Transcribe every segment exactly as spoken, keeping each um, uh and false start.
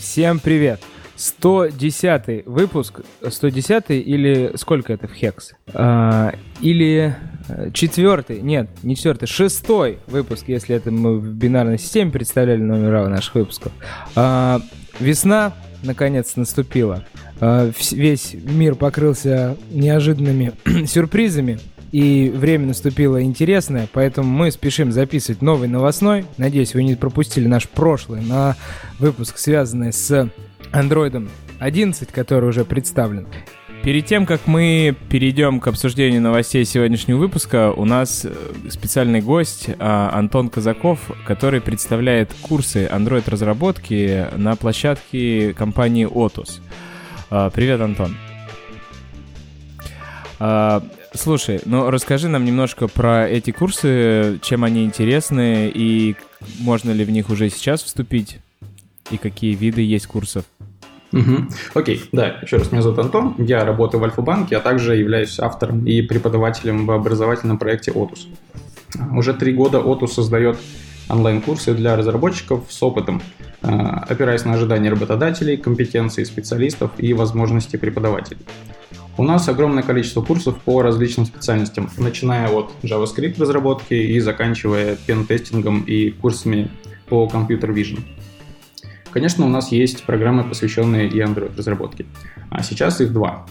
Всем привет! сто десятый выпуск, сто десятый или сколько это в хекс? А, или четвертый, нет, не четвертый, шестой выпуск, если это мы в бинарной системе представляли номера наших выпусков. А, весна, наконец, наступила. А, весь мир покрылся неожиданными сюрпризами. И время наступило интересное, поэтому мы спешим записывать новый новостной. Надеюсь, вы не пропустили наш прошлый на выпуск, связанный с Android одиннадцать, который уже представлен. Перед тем, как мы перейдем к обсуждению новостей сегодняшнего выпуска, у нас специальный гость Антон Казаков, который представляет курсы Android-разработки на площадке компании Otus. Привет, Антон. Слушай, ну расскажи нам немножко про эти курсы, чем они интересны и можно ли в них уже сейчас вступить, и какие виды есть курсов. Окей, okay, да, еще раз, меня зовут Антон, я работаю в Альфа-банке, а также являюсь автором и преподавателем в образовательном проекте Otus. Уже три года Otus создает онлайн-курсы для разработчиков с опытом, опираясь на ожидания работодателей, компетенции специалистов и возможности преподавателей. У нас огромное количество курсов по различным специальностям, начиная от JavaScript разработки и заканчивая пентестингом и курсами по Computer Vision. Конечно, у нас есть программы, посвященные и Android разработке. А сейчас их два.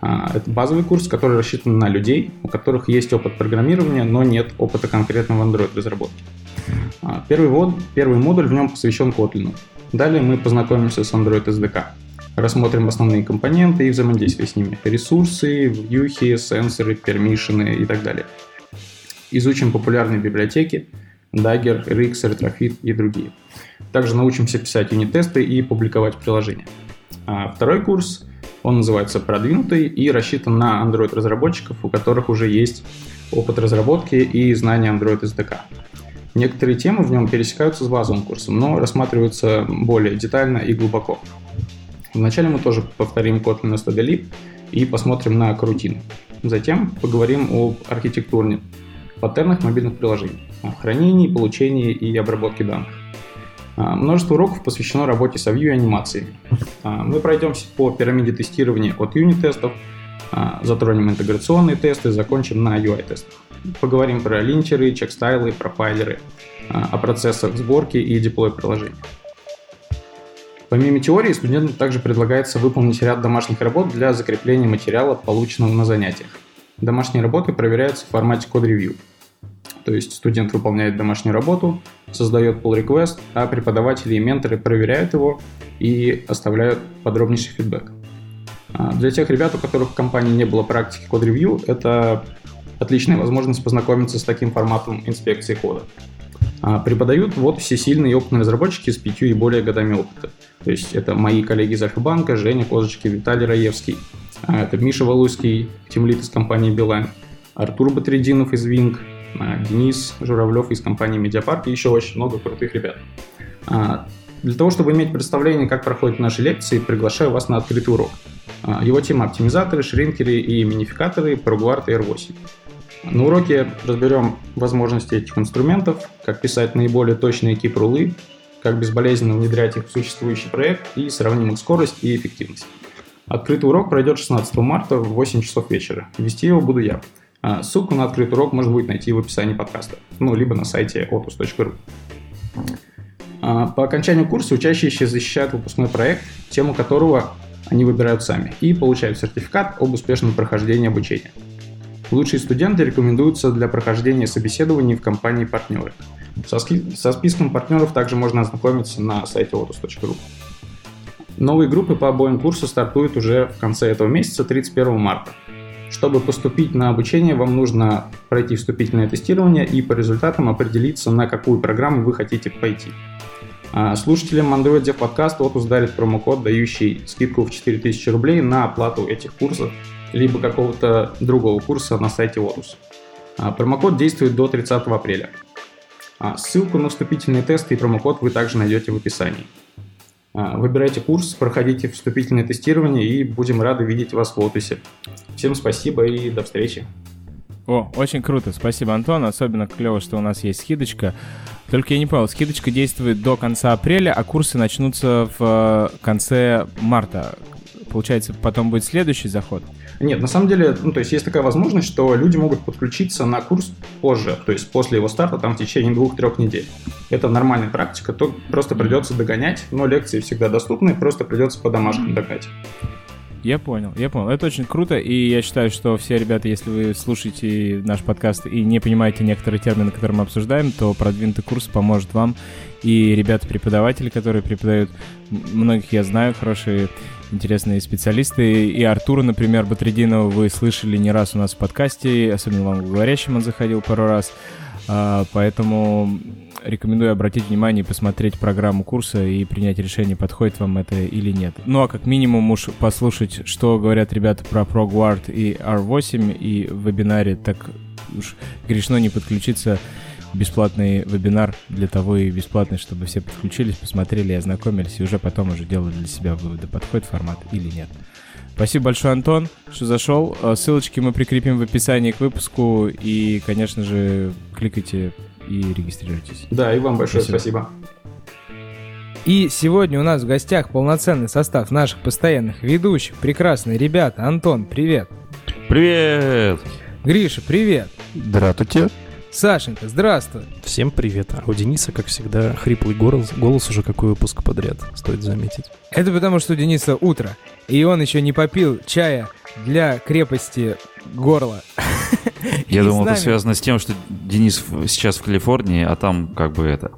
Это базовый курс, который рассчитан на людей, у которых есть опыт программирования, но нет опыта конкретно в Android разработке. Первый, вод, первый модуль в нем посвящен Kotlin. Далее мы познакомимся с Android эс ди кей. Рассмотрим основные компоненты и взаимодействие с ними. Ресурсы, вьюхи, сенсоры, пермишины и так далее. Изучим популярные библиотеки, Dagger, Rx, Retrofit и другие. Также научимся писать юнит-тесты и публиковать приложения. А второй курс, он называется «Продвинутый» и рассчитан на Android-разработчиков, у которых уже есть опыт разработки и знания Android эс ди кей. Некоторые темы в нем пересекаются с базовым курсом, но рассматриваются более детально и глубоко. Вначале мы тоже повторим Kotlin stdlib и посмотрим на корутины. Затем поговорим об архитектурных паттернах мобильных приложений, о хранении, получении и обработке данных. Множество уроков посвящено работе со Vue и анимацией. Мы пройдемся по пирамиде тестирования от юнит-тестов, затронем интеграционные тесты, закончим на ю ай-тестах. Поговорим про линтеры, чек-стайлы, профайлеры, о процессах сборки и деплой приложений. Помимо теории, студентам также предлагается выполнить ряд домашних работ для закрепления материала, полученного на занятиях. Домашние работы проверяются в формате код-ревью. То есть студент выполняет домашнюю работу, создает pull-request, а преподаватели и менторы проверяют его и оставляют подробнейший фидбэк. Для тех ребят, у которых в компании не было практики код-ревью, это отличная возможность познакомиться с таким форматом инспекции кода. Преподают вот все сильные и опытные разработчики с пятью и более годами опыта. То есть это мои коллеги из Альфа-банка, Женя Козочки, Виталий Раевский, это Миша Валуйский, тимлид из компании Билайн, Артур Батрутдинов из Винг, Денис Журавлев из компании Медиапарк и еще очень много крутых ребят. Для того, чтобы иметь представление, как проходят наши лекции, приглашаю вас на открытый урок. Его тема – оптимизаторы, шринкеры и минификаторы, ProGuard и эр восемь. На уроке разберем возможности этих инструментов, как писать наиболее точные кип-рулы, как безболезненно внедрять их в существующий проект и сравним их скорость и эффективность. Открытый урок пройдет шестнадцатого марта в восемь часов вечера. Вести его буду я. Ссылку на открытый урок можно будет найти в описании подкаста, ну, либо на сайте otus точка ru. По окончанию курса учащиеся защищают выпускной проект, тему которого они выбирают сами, и получают сертификат об успешном прохождении обучения. Лучшие студенты рекомендуются для прохождения собеседований в компании-партнеры. Со, ски... Со списком партнеров также можно ознакомиться на сайте otus точка ru. Новые группы по обоим курсам стартуют уже в конце этого месяца, тридцать первого марта. Чтобы поступить на обучение, вам нужно пройти вступительное тестирование и по результатам определиться, на какую программу вы хотите пойти. Слушателям Android Dev Podcast Otus дарит промокод, дающий скидку в четыре тысячи рублей на оплату этих курсов, либо какого-то другого курса на сайте Otus. Промокод действует до тридцатого апреля. Ссылку на вступительные тесты и промокод вы также найдете в описании. Выбирайте курс, проходите вступительное тестирование и будем рады видеть вас в Otus. Всем спасибо и до встречи. О, очень круто, спасибо, Антон. Особенно клево, что у нас есть скидочка. Только я не понял, скидочка действует до конца апреля, а курсы начнутся в конце марта. Получается, потом будет следующий заход? Нет, на самом деле, ну, то есть есть такая возможность, что люди могут подключиться на курс позже, то есть после его старта, там в течение двух-трех недель. Это нормальная практика, то просто придется догонять, но лекции всегда доступны, просто придется по домашкам догнать. Я понял, я понял. Это очень круто, и я считаю, что все ребята, если вы слушаете наш подкаст и не понимаете некоторые термины, которые мы обсуждаем, то продвинутый курс поможет вам. И ребята-преподаватели, которые преподают, многих я знаю, хорошие, интересные специалисты. И Артура, например, Батрутдинова вы слышали не раз у нас в подкасте, особенно в англоговорящем он заходил пару раз. Поэтому рекомендую обратить внимание и посмотреть программу курса и принять решение, подходит вам это или нет. Ну а как минимум уж послушать, что говорят ребята про ProGuard и ар восемь, и в вебинаре, так уж грешно не подключиться. Бесплатный вебинар для того и бесплатный, чтобы все подключились, посмотрели и ознакомились, и уже потом уже делали для себя выводы, подходит формат или нет. Спасибо большое, Антон, что зашел. Ссылочки мы прикрепим в описании к выпуску, и, конечно же, кликайте и регистрируйтесь. Да, и вам большое спасибо. спасибо. И сегодня у нас в гостях полноценный состав наших постоянных ведущих. Прекрасные ребята. Антон, привет. Привет. Гриша, привет. Здравствуйте. Сашенька, здравствуй. Всем привет. А у Дениса, как всегда, хриплый голос, голос уже какой выпуск подряд, стоит заметить. Это потому, что у Дениса утро, и он еще не попил чая для крепости горла. Я думал, это связано с тем, что Денис сейчас в Калифорнии, а там как бы это...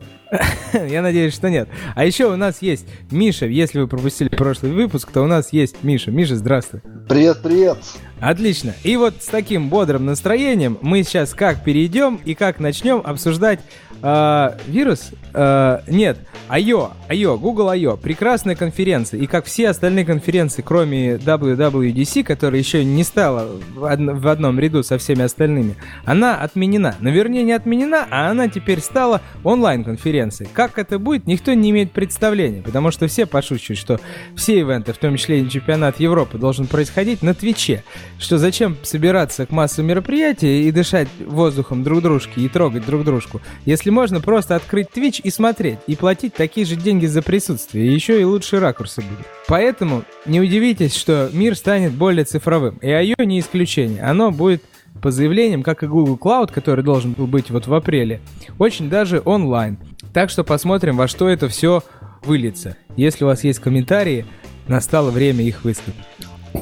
Я надеюсь, что нет. А еще у нас есть Миша. Если вы пропустили прошлый выпуск, то у нас есть Миша. Миша, здравствуй. Привет, привет. Отлично. И вот с таким бодрым настроением мы сейчас как перейдем и как начнем обсуждать э, вирус? Э, нет, ай о, ай о, Google ай о. Прекрасная конференция. И как все остальные конференции, кроме дабл ю дабл ю ди си, которая еще не стала в, од- в одном ряду со всеми остальными, она отменена. Но вернее, не отменена, а она теперь стала онлайн-конференцией. Как это будет, никто не имеет представления, потому что все пошучивают, что все ивенты, в том числе и чемпионат Европы, должен происходить на Твиче, что зачем собираться к массу мероприятий и дышать воздухом друг дружки и трогать друг дружку, если можно просто открыть Твич и смотреть, и платить такие же деньги за присутствие, и еще и лучшие ракурсы будут. Поэтому не удивитесь, что мир станет более цифровым, и ай о не исключение, оно будет... по заявлениям, как и Google Cloud, который должен был быть вот в апреле, очень даже онлайн. Так что посмотрим, во что это все выльется. Если у вас есть комментарии, настало время их высказать.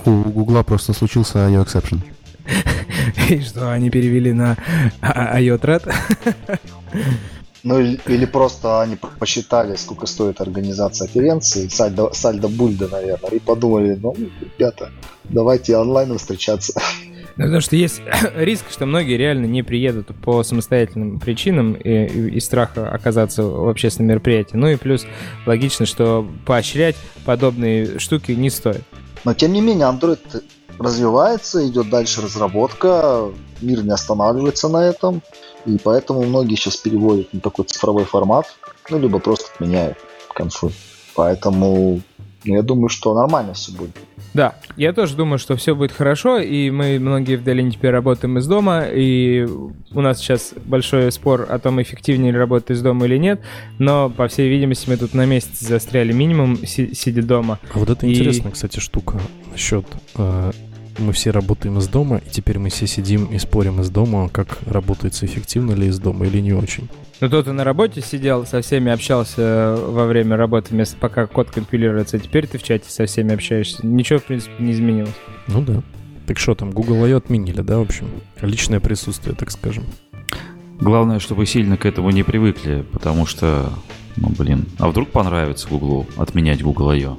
У Гугла просто случился ай о exception. И что, они перевели на ай о threat? Ну или просто они посчитали, сколько стоит организация конференции, сальдо бульда, наверное, и подумали, ну, ребята, давайте онлайн встречаться. Ну, потому что есть риск, что многие реально не приедут по самостоятельным причинам и, и, и страха оказаться в общественном мероприятии. Ну и плюс логично, что поощрять подобные штуки не стоит. Но тем не менее, Android развивается, идет дальше разработка, мир не останавливается на этом, и поэтому многие сейчас переводят на такой цифровой формат, ну либо просто отменяют к концу. Поэтому я думаю, что нормально все будет. Да, я тоже думаю, что все будет хорошо, и мы многие в Долине теперь работаем из дома, и у нас сейчас большой спор о том, эффективнее ли работать из дома или нет, но, по всей видимости, мы тут на месяц застряли минимум, си- сидя дома. А вот это и... интересная, кстати, штука насчет э, мы все работаем из дома, и теперь мы все сидим и спорим из дома, как работается, эффективно ли из дома или не очень. Ну, кто-то на работе сидел, со всеми общался во время работы, вместо пока код компилируется, а теперь ты в чате со всеми общаешься. Ничего, в принципе, не изменилось. Ну да. Так что там, Google ай о отменили, да, в общем? Личное присутствие, так скажем. Главное, чтобы сильно к этому не привыкли, потому что, ну, блин, а вдруг понравится Google отменять Google ай о?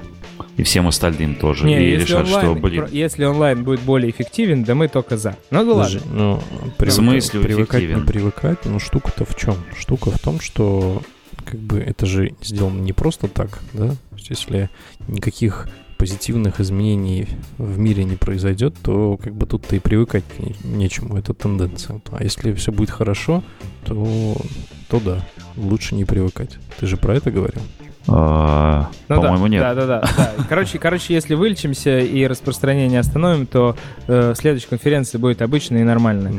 И всем остальным тоже. Не, и решат, онлайн, что, блин... Если онлайн будет более эффективен, да мы только за. Ну, да ладно. Ну, в смысле привыкать, не привыкать, но штука-то в чем? Штука в том, что как бы это же сделано не просто так, да? То есть, если никаких позитивных изменений в мире не произойдет, то как бы тут-то и привыкать нечему. Это тенденция. А если все будет хорошо, то, то да, лучше не привыкать. Ты же про это говорил? Uh, ну, по-моему, да, нет. Да, да, да, да. Короче, короче, если вылечимся и распространение остановим, то э, следующая конференция будет обычная и нормальная.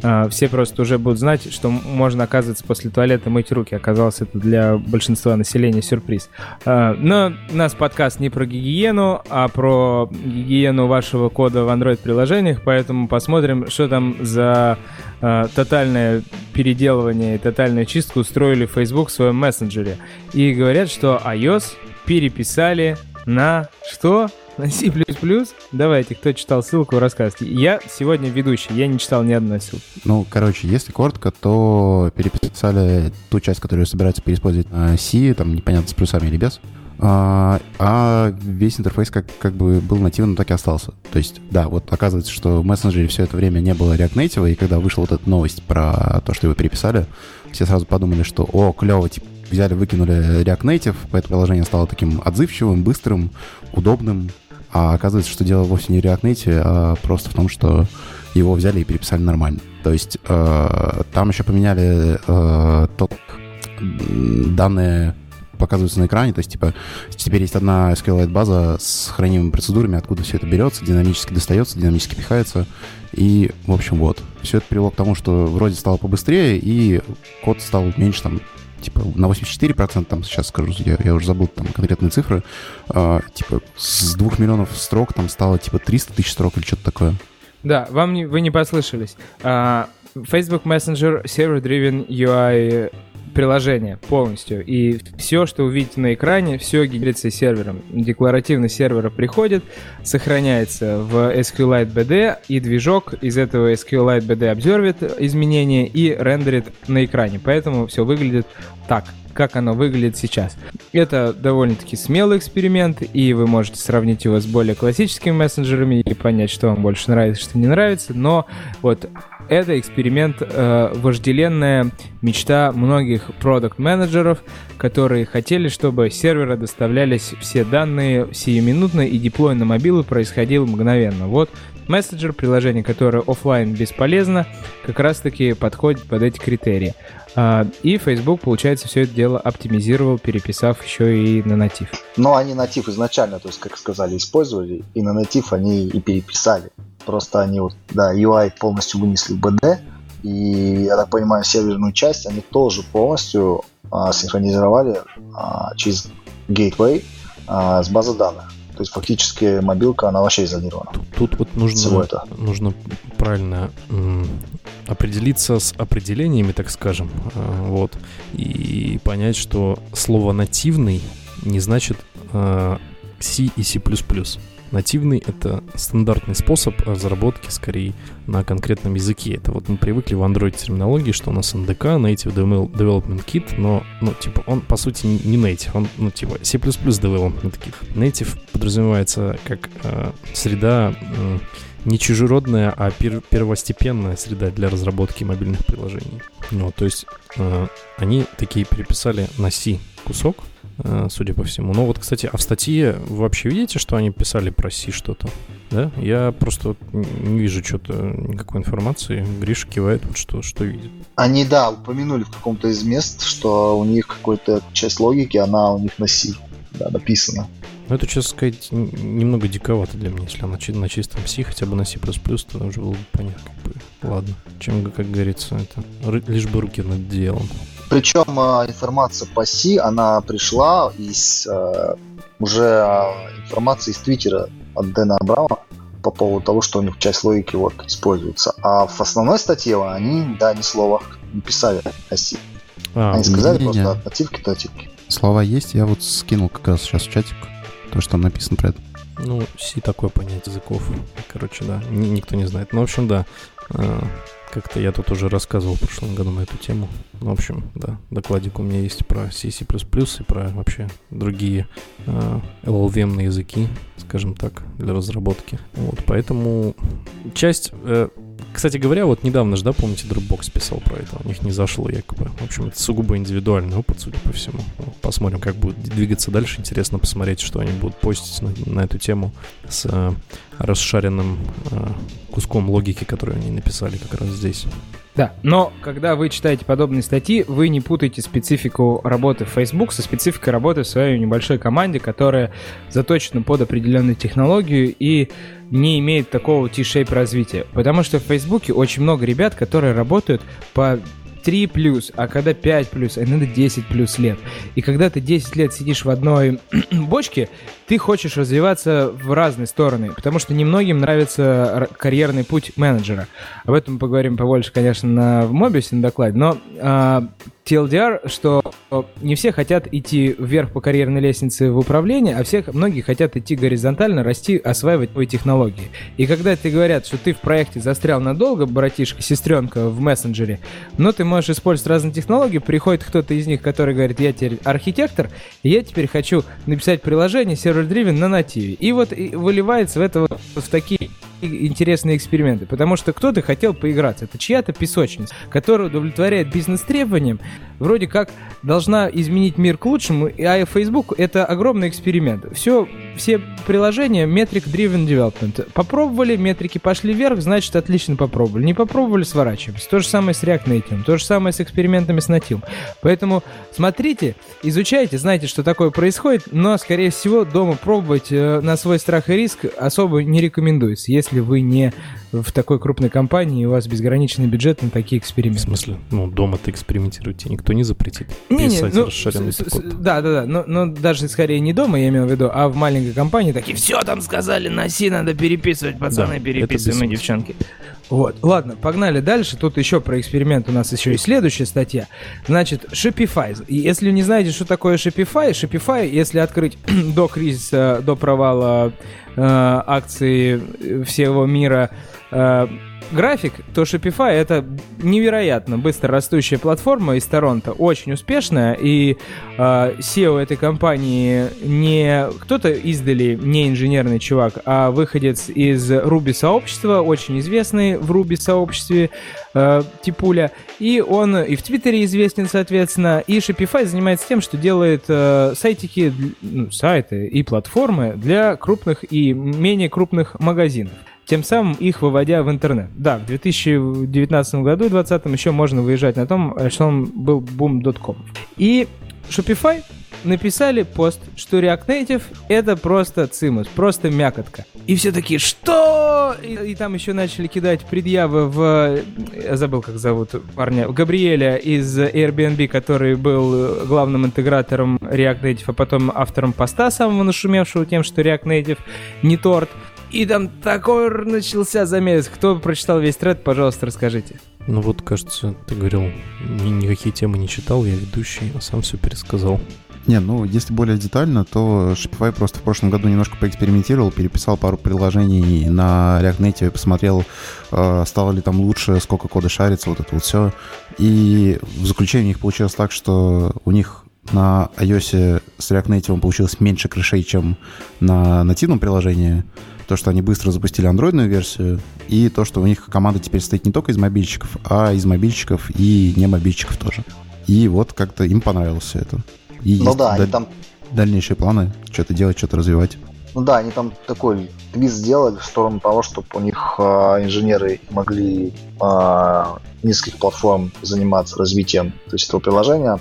Mm-hmm. Э, все просто уже будут знать, что можно, оказывается, после туалета мыть руки. Оказалось, это для большинства населения сюрприз. Э, но у нас подкаст не про гигиену, а про гигиену вашего кода в Android-приложениях, поэтому посмотрим, что там за э, тотальное переделывание и тотальную чистку устроили Facebook в своем мессенджере. И говорят, что iOS переписали на что? На C++? Давайте, кто читал ссылку, рассказывайте. Я сегодня ведущий, я не читал ни одной ссылки. Ну, короче, если коротко, то переписали ту часть, которую собираются переиспользовать на C, там непонятно с плюсами или без, а, а весь интерфейс как, как бы был нативным, так и остался. То есть, да, вот оказывается, что в мессенджере все это время не было React Native, и когда вышла вот эта новость про то, что его переписали, все сразу подумали, что о, клево, типа, взяли, выкинули React Native, поэтому приложение стало таким отзывчивым, быстрым, удобным. А оказывается, что дело вовсе не в React Native, а просто в том, что его взяли и переписали нормально. То есть э, там еще поменяли э, то, как данные показываются на экране. То есть типа теперь есть одна SQLite база с хранимыми процедурами, откуда все это берется, динамически достается, динамически пихается. И, в общем, вот. Все это привело к тому, что вроде стало побыстрее, и код стал меньше там, типа на восемьдесят четыре процента, там сейчас скажу, я, я уже забыл там конкретные цифры, э, типа с двух миллионов строк там стало типа триста тысяч строк или что-то такое. Да, вам не, вы не послышались. А, Facebook Messenger Server-Driven ю ай приложение полностью. И все, что увидите на экране, все генерится сервером. Декларативно сервера приходит, сохраняется в SQLite би ди, и движок из этого SQLite би ди обзервит изменения и рендерит на экране. Поэтому все выглядит так, как оно выглядит сейчас. Это довольно-таки смелый эксперимент, и вы можете сравнить его с более классическими мессенджерами и понять, что вам больше нравится, что не нравится. Но вот это эксперимент, э, вожделенная мечта многих продакт-менеджеров, которые хотели, чтобы с сервера доставлялись все данные сиюминутно, и деплой на мобилу происходил мгновенно. Вот мессенджер, приложение, которое офлайн бесполезно, как раз-таки подходит под эти критерии. И Facebook, получается, все это дело оптимизировал, переписав еще и на натив. Но они натив изначально, то есть, как сказали, использовали, и на натив они и переписали. Просто они вот, да, ю ай полностью вынесли в би ди, и, я так понимаю, серверную часть они тоже полностью а, синхронизировали а, через Gateway а, с базы данных. То есть фактически мобилка, она вообще изолирована. Тут, тут вот нужно, нужно правильно м, определиться с определениями, так скажем, э, вот, и понять, что слово «нативный» не значит э, C и C++. Нативный — это стандартный способ разработки, скорее, на конкретном языке. Это вот мы привыкли в Android-терминологии, что у нас эн дэ ка, Native Development Kit, но, ну, типа, он, по сути, не Native, он, ну, типа, C++ Development Kit. Native подразумевается как э, среда э, не чужеродная, а пер- первостепенная среда для разработки мобильных приложений. Ну, то есть э, они такие переписали на C кусок, судя по всему. Но вот, кстати, а в статье вы вообще видите, что они писали про C что-то? Да? Я просто не вижу что-то, никакой информации. Гриша кивает, вот что, что видит. Они, да, упомянули в каком-то из мест, что у них какая-то часть логики, она у них на C, да, написана. Ну, это, честно сказать, немного диковато для меня. Если она на чистом C, хотя бы на C++, то уже было бы понятно. Ладно, чем, как говорится, это лишь бы руки над делом. Причем информация по C, она пришла из уже информации из Твиттера от Дэна Абрама по поводу того, что у них часть логики вот используется. А в основной статье они, да, ни слова не писали о C. А, они сказали не, просто не. От нативки до нативки. Слова есть, я вот скинул как раз сейчас в чатик то, что там написано про это. Ну, C такое понятие языков. Короче, да, никто не знает. Ну, в общем, да. Как-то я тут уже рассказывал в прошлом году на эту тему. В общем, да, докладик у меня есть про C++, C++ и про вообще другие э, эл эл эм-ные языки, скажем так, для разработки. Вот, поэтому часть... Э, кстати говоря, вот недавно же, да, помните, Dropbox писал про это, у них не зашло якобы. В общем, это сугубо индивидуальный опыт, судя по всему. Посмотрим, как будет двигаться дальше. Интересно посмотреть, что они будут постить на, на эту тему с э, расшаренным э, куском логики, которую они написали как раз здесь. Да, но когда вы читаете подобные статьи, вы не путайте специфику работы в Facebook со спецификой работы в своей небольшой команде, которая заточена под определенную технологию и не имеет такого T-shape развития. Потому что в Facebook очень много ребят, которые работают по три плюс, а когда пять плюс, а иногда десять плюс лет. И когда ты десять лет сидишь в одной бочке, ты хочешь развиваться в разные стороны, потому что немногим нравится карьерный путь менеджера. Об этом мы поговорим побольше, конечно, на, в Мобиусе на докладе, но э, ти эл ди ар, что не все хотят идти вверх по карьерной лестнице в управление, а всех, многие хотят идти горизонтально, расти, осваивать новые технологии. И когда тебе говорят, что ты в проекте застрял надолго, братишка, сестренка в мессенджере, но ты можешь использовать разные технологии, приходит кто-то из них, который говорит, я теперь архитектор, и я теперь хочу написать приложение, сервис driven на нативе. И вот и выливается в это вот в такие интересные эксперименты, потому что кто-то хотел поиграться. Это чья-то песочница, которая удовлетворяет бизнес-требованиям, вроде как должна изменить мир к лучшему, а Facebook — это огромный эксперимент. Все, все приложения metric-driven development. Попробовали, метрики пошли вверх, значит, отлично попробовали. Не попробовали — сворачиваемся. То же самое с React Native, то же самое с экспериментами с нативом. Поэтому смотрите, изучайте, знайте, что такое происходит, но, скорее всего, дома пробовать на свой страх и риск особо не рекомендуется, если если вы не в такой крупной компании, у вас безграничный бюджет на такие эксперименты. В смысле? Ну, дома-то экспериментируйте, никто не запретит не, писать не, ну, расширенный с, код. С, да, да, да, но, но даже скорее не дома, я имел в виду, а в маленькой компании такие, все там сказали, на си надо переписывать, пацаны, да, переписываем, и девчонки. Вот, ладно, погнали дальше. Тут еще про эксперимент у нас еще и следующая статья. Значит, Shopify. Если не знаете, что такое Shopify, Shopify, если открыть до кризиса, до провала э, акций всего мира э, график, то Shopify — это невероятно быстро растущая платформа из Торонто, очень успешная, и э, си и о этой компании не кто-то издали, не инженерный чувак, а выходец из Руби-сообщества, очень известный в Руби-сообществе э, типуля, и он и в Твиттере известен, соответственно, и Shopify занимается тем, что делает э, сайтики, ну, сайты и платформы для крупных и менее крупных магазинов, тем самым их выводя в интернет. Да, в две тысячи девятнадцатом году, двадцатом еще можно выезжать на том, что он был бум точка ком. И Shopify написали пост, что React Native — это просто цимус, просто мякотка. И все такие, что? И, и там еще начали кидать предъявы в... Я забыл, как зовут парня. Габриэля из Airbnb, который был главным интегратором React Native, а потом автором поста самого нашумевшего тем, что React Native не торт. И там такой начался замес. Кто прочитал весь тред, пожалуйста, расскажите. Ну вот, кажется, ты говорил, никакие темы не читал, я ведущий, а сам все пересказал. Не, ну, если более детально, то Shopify просто в прошлом году немножко поэкспериментировал, переписал пару приложений на React Native, посмотрел, стало ли там лучше, сколько кода шарится, вот это вот все. И в заключении у них получилось так, что у них на iOS с React Native получилось меньше крышей, чем на нативном приложении. То, что они быстро запустили андроидную версию, и то, что у них команда теперь состоит не только из мобильщиков, а из мобильщиков и не мобильщиков тоже. И вот как-то им понравилось все это. И ну да, они даль... там... дальнейшие планы, что-то делать, что-то развивать. Ну да, они там такой твист сделали в сторону того, чтобы у них а, инженеры могли а, низких платформ заниматься развитием, то есть, этого приложения.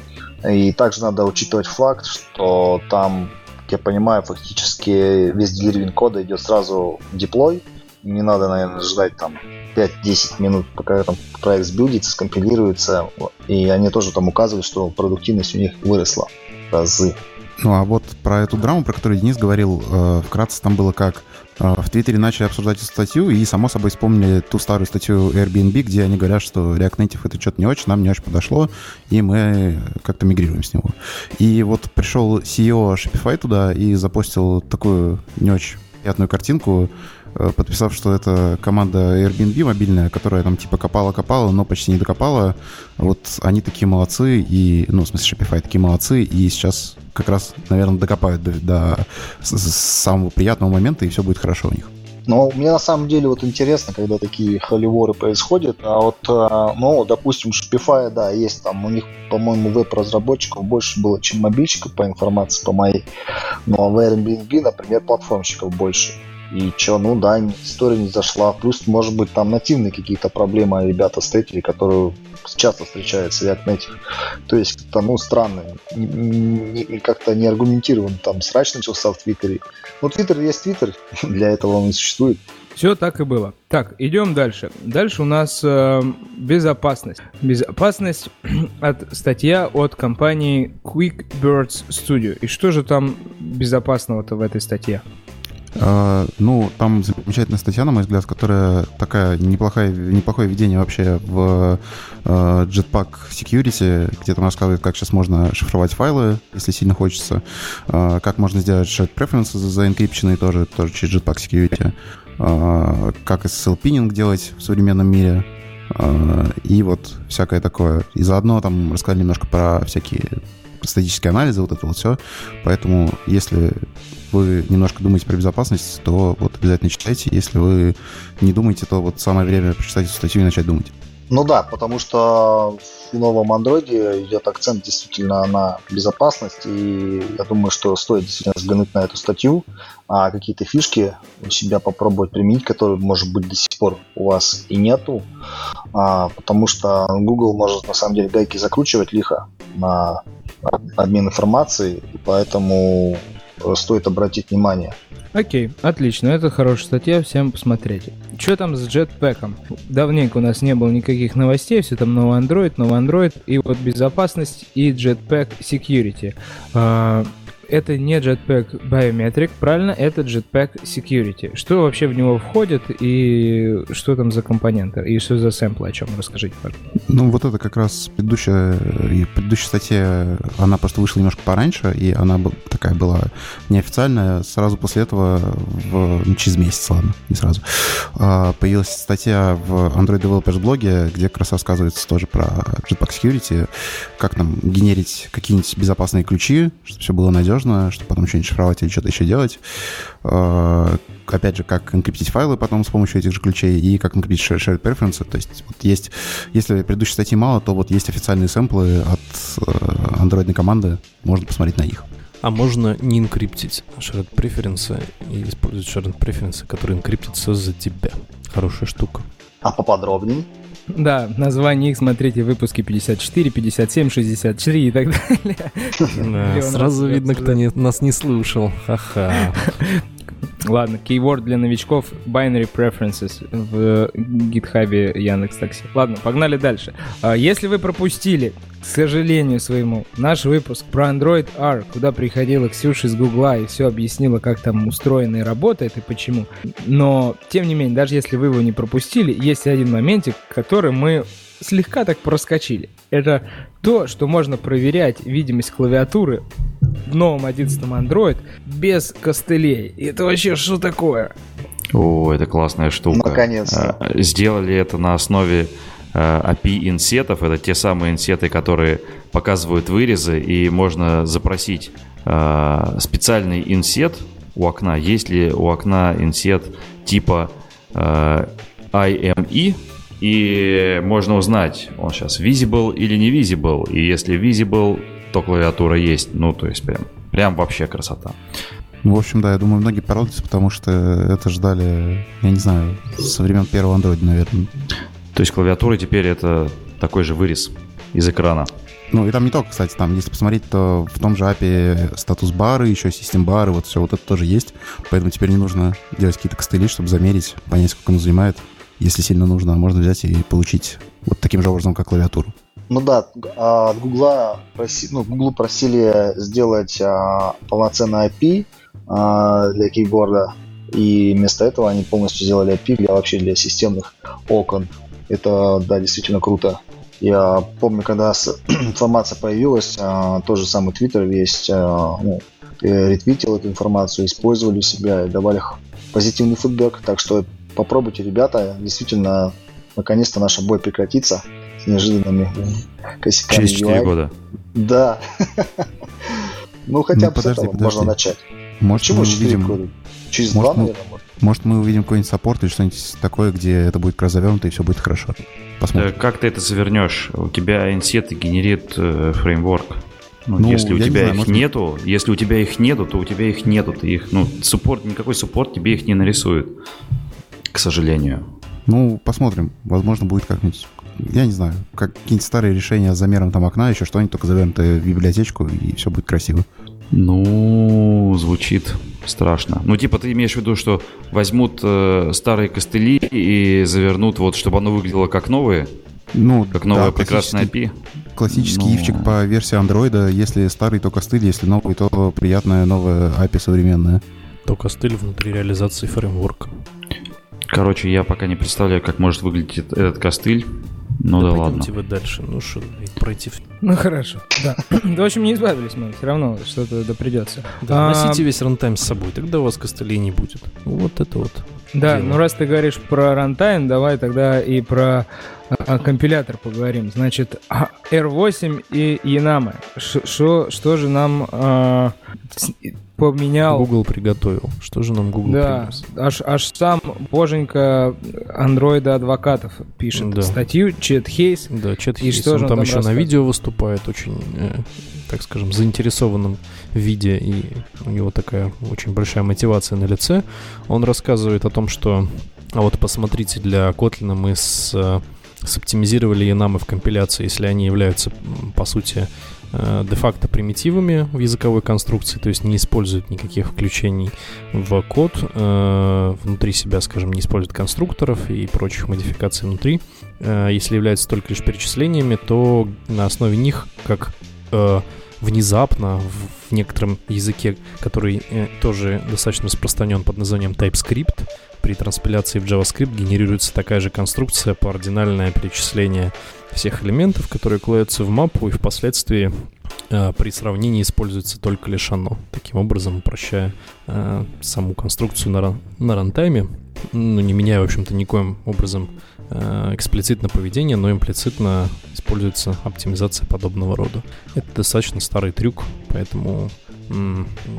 И также надо учитывать факт, что там, я понимаю, фактически весь деливеринг кода идет сразу в деплой. Не надо, наверное, ждать там пять-десять минут, пока там проект сбилдится, скомпилируется. И они тоже там указывают, что продуктивность у них выросла в разы. Ну а вот про эту драму, про которую Денис говорил, э, вкратце там было как. Э, в Твиттере начали обсуждать эту статью и, само собой, вспомнили ту старую статью Airbnb, где они говорят, что React Native — это что-то не очень, нам не очень подошло, и мы как-то мигрируем с него. И вот пришел си и о Shopify туда и запостил такую не очень приятную картинку, э, подписав, что это команда Airbnb мобильная, которая там типа копала-копала, но почти не докопала. Вот они такие молодцы, и, ну, в смысле, Shopify такие молодцы, и сейчас... как раз, наверное, докопают до, до самого приятного момента, и все будет хорошо у них. Ну, мне на самом деле вот интересно, когда такие холиворы происходят. А вот, ну, допустим, Shopify, да, есть там, у них, по-моему, веб-разработчиков больше было, чем мобильщиков, по информации по моей. Но в Airbnb, например, платформщиков больше. И чё, ну да, история не зашла. Плюс, может быть, там нативные какие-то проблемы ребята встретили, которые часто встречаются в React Native. То есть, как-то, ну, странно. И как-то не аргументирован. Там срач начался в Твиттере. Ну, Твиттер есть Твиттер. Для этого он и существует. Все так и было. Так, идем дальше. Дальше у нас э, безопасность. Безопасность от статья от компании QuickBirds Studio. И что же там безопасного-то в этой статье? Uh, ну, там замечательная статья, на мой взгляд, которая такая неплохая, неплохое введение вообще в uh, Jetpack Security, где там рассказывает, как сейчас можно шифровать файлы, если сильно хочется, uh, как можно сделать shared preferences заэнкрипченные тоже, тоже через Jetpack Security, uh, как эс эс эл pinning делать в современном мире, uh, и вот всякое такое. И заодно там рассказали немножко про всякие статические анализы, вот это вот все. Поэтому, если вы немножко думаете про безопасность, то вот обязательно читайте. Если вы не думаете, то вот самое время прочитать эту статью и начать думать. Ну да, потому что в новом Android идет акцент действительно на безопасность, и я думаю, что стоит действительно взглянуть на эту статью, а какие-то фишки у себя попробовать применить, которые, может быть, до сих пор у вас и нету, а, потому что Google может на самом деле гайки закручивать лихо на обмен информацией, и поэтому стоит обратить внимание. Окей, отлично, это хорошая статья, всем посмотреть. Что там с Jetpack'ом? Давненько у нас не было никаких новостей, все там новый Android, новый Android, и вот безопасность и Jetpack Security. Это не Jetpack Biometric, правильно, это Jetpack Security. Что вообще в него входит и что там за компоненты, и что за сэмплы, о чем расскажите, пожалуйста. Ну, вот это как раз предыдущая, предыдущая статья, она просто вышла немножко пораньше, и она такая была неофициальная. Сразу после этого, в, ну, через месяц, ладно, не сразу, появилась статья в Android Developers блоге, где как раз рассказывается тоже про Jetpack Security, как там генерить какие-нибудь безопасные ключи, чтобы все было надежно, чтобы потом что-нибудь шифровать или что-то еще делать. Опять же, как энкриптить файлы потом с помощью этих же ключей и как энкриптить shared preferences. То есть, вот есть, если предыдущей статьи мало, то вот есть официальные сэмплы от андроидной команды, можно посмотреть на них. А можно не энкриптить shared preferences и использовать shared preferences, которые энкриптятся за тебя. Хорошая штука. А поподробнее? Да, название их смотрите в выпуске пятьдесят четыре, пятьдесят семь, шестьдесят три и так далее. Сразу видно, кто нас не слушал. Ха-ха. Ладно, кейворд для новичков binary preferences в GitHub Яндекс.Такси. Ладно, погнали дальше. Если вы пропустили, к сожалению своему, наш выпуск про Android R, куда приходила Ксюша из Гугла и все объяснила, как там устроено и работает и почему. Но, тем не менее, даже если вы его не пропустили, есть один моментик, который мы слегка так проскочили. Это то, что можно проверять видимость клавиатуры в новом одиннадцатом Android без костылей. Это вообще что такое? О, это классная штука. Наконец-то. Сделали это на основе эй пи ай инсетов. Это те самые инсеты, которые показывают вырезы, и можно запросить специальный инсет у окна. Есть ли у окна инсет типа ай эм и? И можно узнать, он сейчас visible или не visible. И если visible, то клавиатура есть. Ну, то есть прям, прям вообще красота. В общем, да, я думаю, многие порадуются, потому что это ждали, я не знаю, со времен первого Android, наверное. То есть клавиатура теперь это такой же вырез из экрана. Ну, и там не только, кстати, там, если посмотреть, то в том же эй пи ай статус-бары, еще систем-бары, вот все вот это тоже есть. Поэтому теперь не нужно делать какие-то костыли, чтобы замерить, понять, сколько оно занимает. Если сильно нужно, можно взять и получить вот таким же образом, как клавиатуру. Ну да, от Google проси, ну, Google просили сделать а, полноценный эй пи ай а, для кейборда, и вместо этого они полностью сделали эй пи ай для, вообще для системных окон. Это, да, действительно круто. Я помню, когда информация появилась, а, тот же самый Twitter весь а, ну, ретвитил эту информацию, использовали себя и давали позитивный фидбэк, так что попробуйте, ребята, действительно, наконец-то наш бой прекратится с неожиданными косяками. Через четыре ю ай. Года. Да. Ну, хотя ну, бы подожди, с этого подожди. можно начать. Может, Почему четыре года? Через может, два, мы, наверное, может. Может, мы увидим какой-нибудь саппорт или что-нибудь такое, где это будет развернуто и все будет хорошо. Посмотрим. Да, как ты это завернешь? У тебя инсеты генерит э, фреймворк. Ну, ну, если у тебя не знаю, их может... нету, если у тебя их нету, то у тебя их нету. Ты их, ну, суппорт, никакой суппорт тебе их не нарисует, к сожалению. Ну, посмотрим. Возможно, будет как-нибудь, я не знаю, как, какие-нибудь старые решения с замером там окна, еще что-нибудь, только завернуто в библиотечку, и все будет красиво. Ну, звучит страшно. Ну, типа, ты имеешь в виду, что возьмут э, старые костыли и завернут, вот, чтобы оно выглядело как новые? Ну, как новая, да, прекрасная ай пи. Классический ну... ивчик по версии Android. Если старый, то костыль, если новый, то приятная новая эй пи ай современная. То костыль внутри реализации фреймворка. Короче, я пока не представляю, как может выглядеть этот костыль. Ну да, да ладно. Пойдемте вы дальше. Ну что, пройти... Ну хорошо, да. В общем, не избавились мы, все равно что-то да придется. Да, носите весь рантайм с собой, тогда у вас костылей не будет. Вот это вот. Да, ну раз ты говоришь про рантайм, давай тогда и про компилятор поговорим. Значит, эр восемь и Янамы. Что же нам... поменял. Google приготовил. Что же нам Google да, принес? Аж, аж сам боженька андроида адвокатов пишет да. статью Чед Хейс. Да, Чед Хейс. Он, он там, там еще рассказывает. На видео выступает очень, э, так скажем, заинтересованном виде, и у него такая очень большая мотивация на лице. Он рассказывает о том, что а вот посмотрите, для Kotlin мы с, с оптимизировали янамы в компиляции, если они являются, по сути, де-факто примитивами в языковой конструкции, то есть не используют никаких включений в код, э, внутри себя, скажем, не используют конструкторов и прочих модификаций внутри. Э, если являются только лишь перечислениями, то на основе них, как э, внезапно в, в некотором языке, который э, тоже достаточно распространен под названием TypeScript, при транспиляции в JavaScript генерируется такая же конструкция, поординальное перечисление всех элементов, которые кладутся в мапу, и впоследствии э, при сравнении используется только лишь оно. Таким образом, упрощая э, саму конструкцию на, на рантайме, ну, не меняя, в общем-то, никоим образом э, эксплицитно поведение, но имплицитно используется оптимизация подобного рода. Это достаточно старый трюк, поэтому...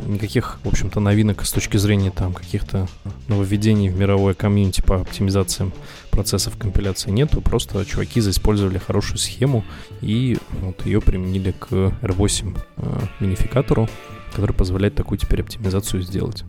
никаких, в общем-то, новинок с точки зрения там каких-то нововведений в мировой комьюнити по оптимизациям процессов компиляции нету. Просто чуваки заиспользовали хорошую схему и вот ее применили к эр восемь э, минификатору, который позволяет такую теперь оптимизацию сделать.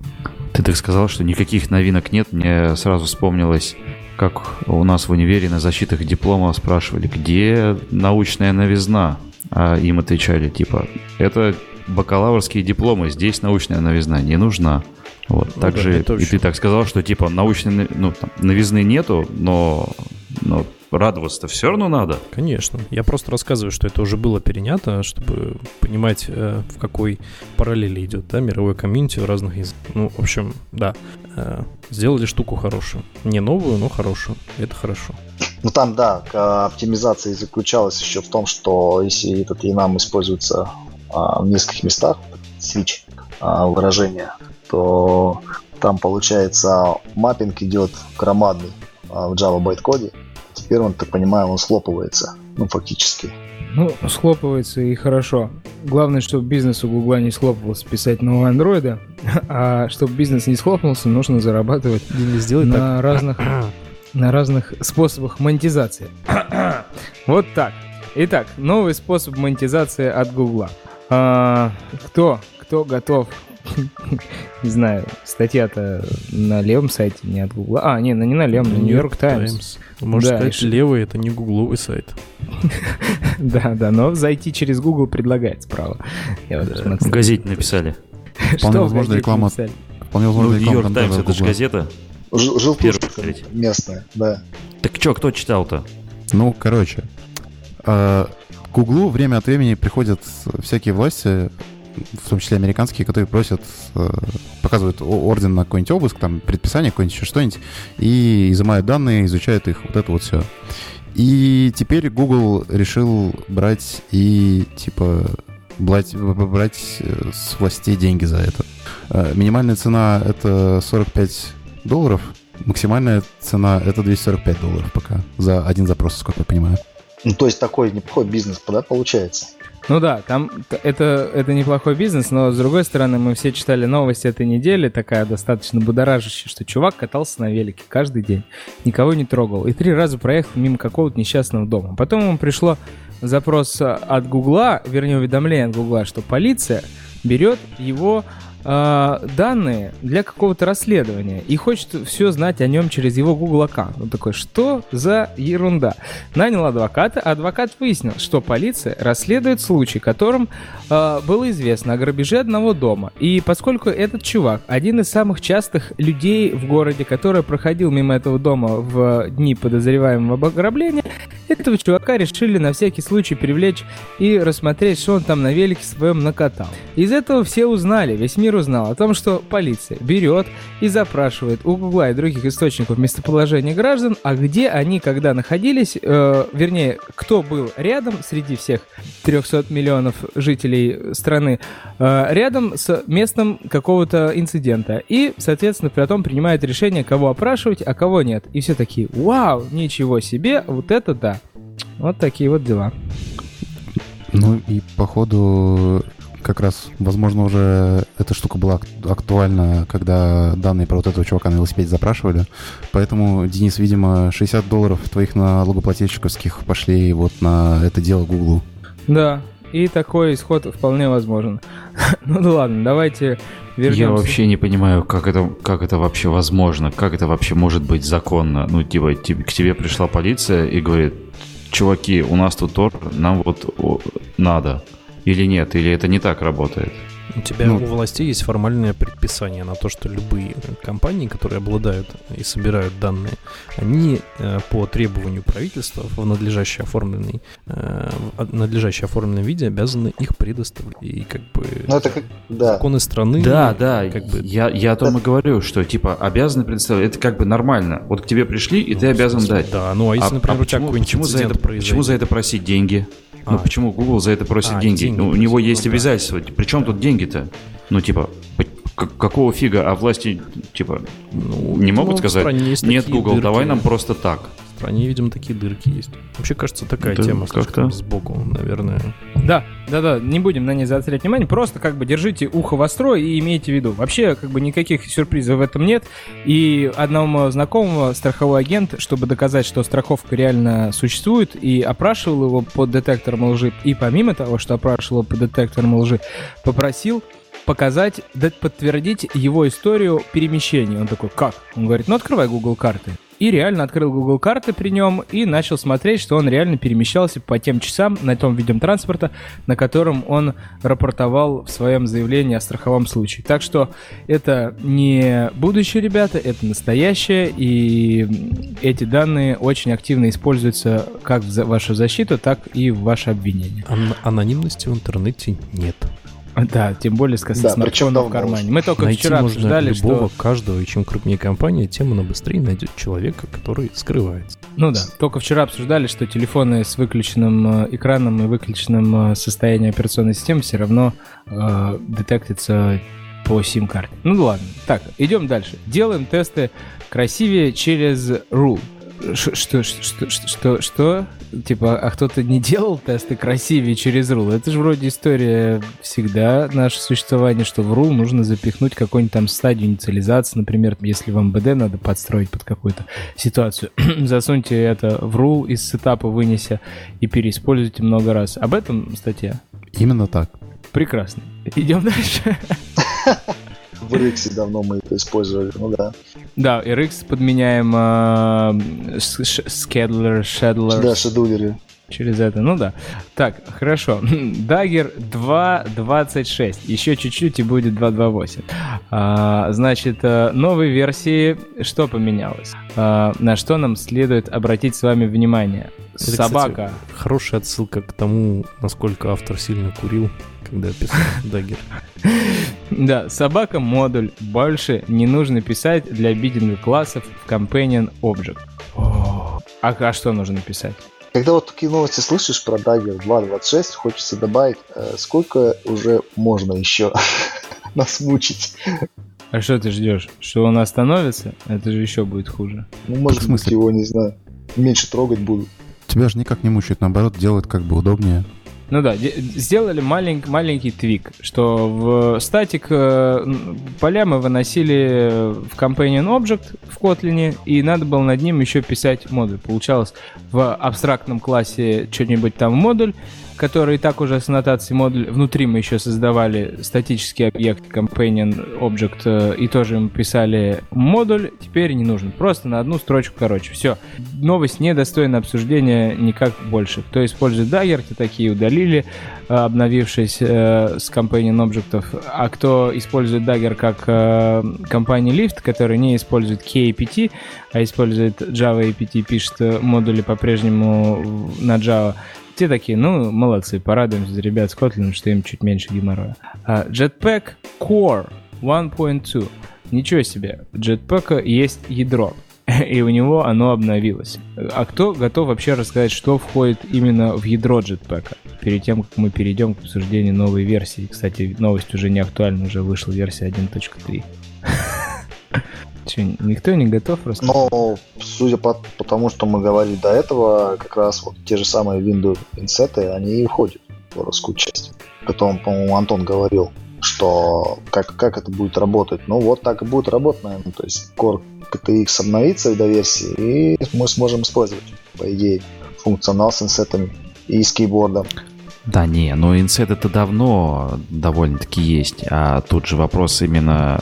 Ты так сказал, что никаких новинок нет. Мне сразу вспомнилось, как у нас в универе на защитах диплома спрашивали, где научная новизна. А им отвечали, типа, это... бакалаврские дипломы, здесь научная новизна не нужна. Вот. Ну, также да, и ты так сказал, что типа научной, ну, там, новизны нету, но, но радоваться-то все равно надо. Конечно. Я просто рассказываю, что это уже было перенято, чтобы понимать, э, в какой параллели идет, да, мировой комьюнити в разных языках. Ну, в общем, да. Э, сделали штуку хорошую. Не новую, но хорошую. Это хорошо. Ну там, да, оптимизация заключалась еще в том, что если этот янам используется в нескольких местах, switch выражение, то там получается маппинг идет громадный в Java байткоде. Теперь он, так понимаю, он схлопывается, ну фактически. Ну, схлопывается и хорошо. Главное, чтобы бизнес у Гугла не схлопывался писать нового андроида, а чтобы бизнес не схлопнулся, нужно зарабатывать на так. разных на разных способах монетизации. Вот так. Итак, новый способ монетизации от Гугла. А, кто? Кто готов? Не знаю, статья-то на левом сайте, не от Гугла. А, не, не на левом, на New York Times. Можно сказать, левый — это не гугловый сайт. Да, да, но зайти через Google предлагает справа. В газете написали. Вполне возможно, реклама. Ну, New York Times — это же газета. Жилпушка местная, да. Так что, кто читал-то? Ну, короче... К Гуглу время от времени приходят всякие власти, в том числе американские, которые просят, показывают орден на какой-нибудь обыск, там, предписание какое-нибудь, еще что-нибудь, и изымают данные, изучают их, вот это вот все. И теперь Google решил брать и, типа, брать, брать с властей деньги за это. Минимальная цена — это сорок пять долларов, максимальная цена — это двести сорок пять долларов пока, за один запрос, сколько я понимаю. Ну, то есть такой неплохой бизнес, да, получается? Ну да, там это, это неплохой бизнес, но, с другой стороны, мы все читали новости этой недели, такая достаточно будоражащая, что чувак катался на велике каждый день, никого не трогал, и три раза проехал мимо какого-то несчастного дома. Потом ему пришло запрос от Гугла, вернее уведомление от Гугла, что полиция берет его э, данные для какого-то расследования и хочет все знать о нем через его Google аккаунт. Он такой, что за ерунда? Нанял адвоката, а адвокат выяснил, что полиция расследует случай, которым э, было известно о грабеже одного дома. И поскольку этот чувак один из самых частых людей в городе, который проходил мимо этого дома в дни подозреваемого ограбления, этого чувака решили на всякий случай привлечь и рассмотреть, что он там на велике своем накатал. Из этого все узнали, весь мир узнал о том, что полиция берет и запрашивает у Гугла и других источников местоположение граждан, а где они когда находились, э, вернее, кто был рядом среди всех триста миллионов жителей страны, э, рядом с местом какого-то инцидента. И, соответственно, потом принимают решение, кого опрашивать, а кого нет. И все такие, вау, ничего себе, вот это да. Вот такие вот дела. Ну и походу как раз, возможно, уже эта штука была актуальна, когда данные про вот этого чувака на велосипеде запрашивали. Поэтому, Денис, видимо, шестьдесят долларов твоих налогоплательщиковских пошли вот на это дело Гуглу. Да, и такой исход вполне возможен. Ну да ладно, давайте вернемся. Я вообще не понимаю, как это, как это вообще возможно, как это вообще может быть законно. Ну, типа, к тебе пришла полиция и говорит, чуваки, у нас тут торг, нам вот надо. Или нет, или это не так работает? У тебя ну. у властей есть формальное предписание на то, что любые компании, которые обладают и собирают данные, они э, по требованию правительства в надлежащей оформленной, э, в надлежащей оформленном виде обязаны их предоставить. И как бы ну, это как, да. законы страны... Да, да, как бы, я, я о том да. и говорю, что типа обязаны предоставить, это как бы нормально. Вот к тебе пришли, и ну, ты обязан смысле, дать. Да, ну а если, а, например, а почему, у тебя почему за, это, почему за это просить деньги? Ну, а, почему Google за это просит а, деньги? деньги? Ну, у него просит, есть ну, обязательства. Да. Причем да. тут деньги-то? Ну, типа, какого фига? А власти, типа, ну, не могут ну, сказать? Нет, Google, дырки. Давай нам просто так. В стране, видимо, такие дырки есть. Вообще, кажется, такая да, тема как-то сбоку, наверное. Да, да, да, не будем на ней заострять внимание. Просто, как бы, держите ухо востро и имейте в виду. Вообще, как бы, никаких сюрпризов в этом нет. И одного моего знакомого, страховой агент, чтобы доказать, что страховка реально существует, и опрашивал его под детектором лжи. И помимо того, что опрашивал под детектором лжи, попросил показать, подтвердить его историю перемещения. Он такой, как? Он говорит, ну открывай Google карты. И реально открыл Google карты при нем и начал смотреть, что он реально перемещался по тем часам на том виде транспорта, на котором он рапортовал в своем заявлении о страховом случае. Так что это не будущее, ребята, это настоящее, и эти данные очень активно используются как в вашу защиту, так и в ваше обвинение. Ан- анонимности в интернете нет. Да, тем более сказать да, смартфона в кармане. Мы только найти вчера обсуждали, что... любого, каждого, и чем крупнее компания, тем она быстрее найдет человека, который скрывается. Ну да, только вчера обсуждали, что телефоны с выключенным экраном и выключенным состоянием операционной системы все равно э, детектятся по сим-карте. Ну ладно, так, идем дальше. Делаем тесты красивее через рул. Что, что, что, что, что? Типа, а кто-то не делал тесты красивее через рул? Это же вроде история всегда наше существование, что в рул нужно запихнуть какую-нибудь там стадию инициализации, например, если вам бэ дэ надо подстроить под какую-то ситуацию, засуньте это в рул из сетапа вынеся и переиспользуйте много раз. Об этом статья. Именно так. Прекрасно. Идем дальше. В Rx давно мы это использовали, ну да. Да, Rx подменяем э, ш- ш- scheduler, scheduler. Да, шедулеры. Через это, ну да. Так, хорошо. Dagger два двадцать шесть. Еще чуть-чуть и будет два двадцать восемь. А, значит, новой версии что поменялось? А, на что нам следует обратить с вами внимание? Это, собака. Кстати, хорошая отсылка к тому, насколько автор сильно курил, когда писал Dagger. Да, собака-модуль. Больше не нужно писать для обиденных классов в Companion Object. А что нужно писать? Когда вот такие новости слышишь про Dagger два двадцать шесть, хочется добавить, сколько уже можно еще нас мучить. А что ты ждешь? Что он остановится? Это же еще будет хуже. Ну, может быть, его, не знаю, меньше трогать будут. Тебя же никак не мучают, наоборот, делают как бы удобнее. Ну да, сделали малень, маленький твик, что в статик поля мы выносили в Companion Object в Kotlin, и надо было над ним еще писать модуль. Получалось в абстрактном классе что-нибудь там модуль, который и так уже с аннотацией модуль. Внутри мы еще создавали статический объект Companion Object и тоже мы писали модуль. Теперь не нужен. Просто на одну строчку, короче, все. Новость недостойна обсуждения никак больше. Кто использует Dagger, то такие удалили, обновившись э, с Companion Object. А кто использует Dagger как э, компания Lyft, которая не использует кей эй пи ти, а использует Java эй пи ти, пишет модули по-прежнему на Java, те такие, ну, молодцы, порадуемся, ребят, с Kotlin, что им чуть меньше геморроя. Uh, Jetpack Core один точка два. Ничего себе, у Jetpack есть ядро, и у него оно обновилось. А кто готов вообще рассказать, что входит именно в ядро Jetpack? Перед тем, как мы перейдем к обсуждению новой версии. Кстати, новость уже не актуальна, уже вышла версия один точка три. Че, никто не готов рассказать? Ну, судя по, по тому, что мы говорили до этого, как раз вот те же самые Window Insets, они и входят в русскую часть. Потом, по-моему, Антон говорил, что как, как это будет работать. Ну, вот так и будет работать, наверное. То есть Core кей ти экс обновится до версии, и мы сможем использовать, по идее, функционал с инсетами и с кейбордом. Да не, но инсет это давно довольно-таки есть, а тут же вопрос именно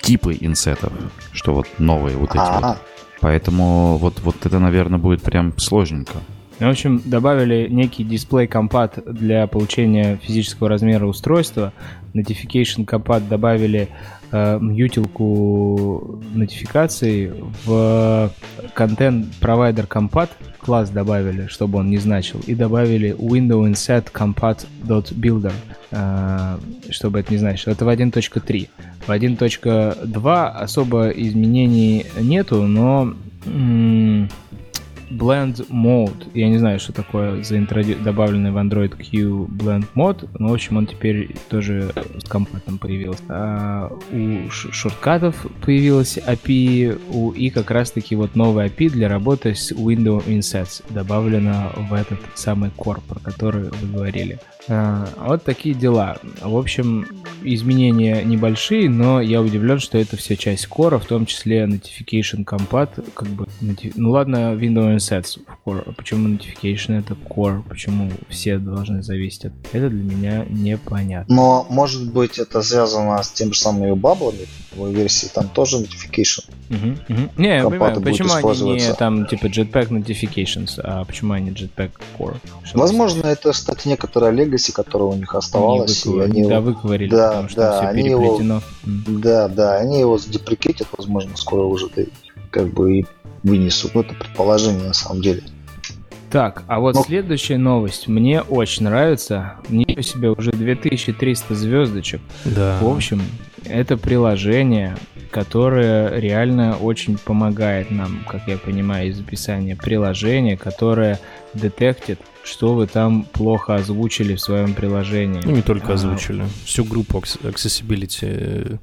типы инсетов, что вот новые вот эти А-а-а. вот. Поэтому вот, вот это, наверное, будет прям сложненько. В общем, добавили некий дисплей-компат для получения физического размера устройства. Notification компат добавили э, мьютилку нотификаций. В контент-провайдер компат класс добавили, чтобы он не значил. И добавили window inset compat.builder, э, чтобы это не значило. Это в один точка три. В один точка два особо изменений нету, но... М- Blend Mode. Я не знаю, что такое за интроди... добавленный в Android Q Blend Mode, но, в общем, он теперь тоже с компатом появился. А у шорткатов появилась эй пи ай, у... и как раз-таки вот новая эй пи ай для работы с Window Insets добавлена в этот самый Core, про который вы говорили. А, вот такие дела. В общем, изменения небольшие, но я удивлен, что это все часть Core, в том числе Notification Compat. Как бы, notif... Ну ладно, Window Insets в Core. Почему Notification это Core? Почему все должны зависеть от... Это для меня непонятно. Но, может быть, это связано с тем же самыми баблами в версии. Там тоже Notification. Uh-huh, uh-huh. Не, я понимаю, почему они не там типа Jetpack Notifications, а почему они Jetpack Core? Что возможно, это, кстати, некоторая легаси, которая у них оставалась. Они, выквар... они... Да, выкварили, да, потому что да, все они переплетено. Его... Mm. Да, да, они его задеприкетят, возможно, скоро уже как бы и вынесут. Ну, это предположение на самом деле. Так, а вот ну... следующая новость мне очень нравится. Ничего себе, уже две тысячи триста звездочек. Да. В общем, это приложение, которое реально очень помогает нам, как я понимаю из описания, приложение, которое детектит, что вы там плохо озвучили в своем приложении. Ну, не только озвучили. А... Всю группу accessibility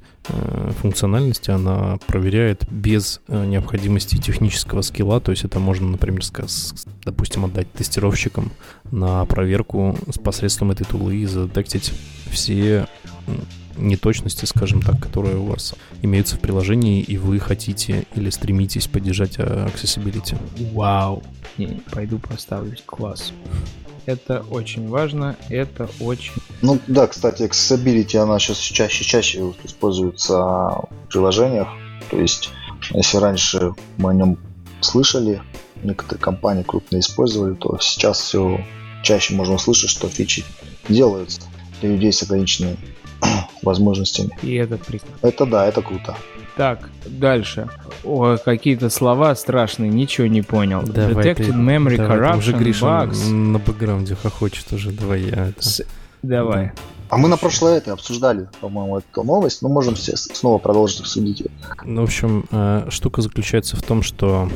функциональности она проверяет без необходимости технического скилла. То есть это можно, например, сказ... допустим, отдать тестировщикам на проверку с посредством этой тулы и задетектить все неточности, скажем так, которые у вас имеются в приложении, и вы хотите или стремитесь поддержать accessibility. Вау! Не, пойду поставлю. Класс. Это очень важно, это очень... Ну да, кстати, accessibility, она сейчас чаще-чаще используется в приложениях. То есть, если раньше мы о нем слышали, некоторые компании крупные использовали, то сейчас все чаще можно услышать, что фичи делаются для людей с ограниченными возможностями. И это прикольно. Это да, это круто. Так, дальше. О, какие-то слова страшные, ничего не понял. Давай, Detected ты, Memory давай, Corruption уже Гриша Bugs. На бэкграунде хохочет уже, давай я это... С... Давай. Да. А мы на прошлое это обсуждали, по-моему, эту новость, но можем все снова продолжить обсудить. Ну, в общем, штука заключается в том, что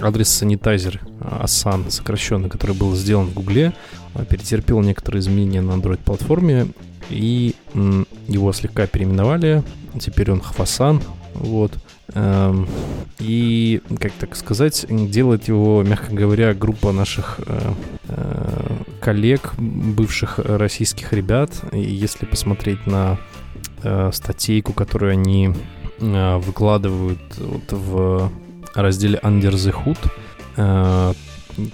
адрес-санитайзер эй эс эй эн, сокращенно, который был сделан в Гугле, перетерпел некоторые изменения на Android-платформе, и его слегка переименовали, теперь он эйч эф эй эс эй эн, вот. И, как так сказать, делает его, мягко говоря, группа наших коллег, бывших российских ребят, и если посмотреть на э, статейку, которую они э, выкладывают вот в разделе Under the Hood, э,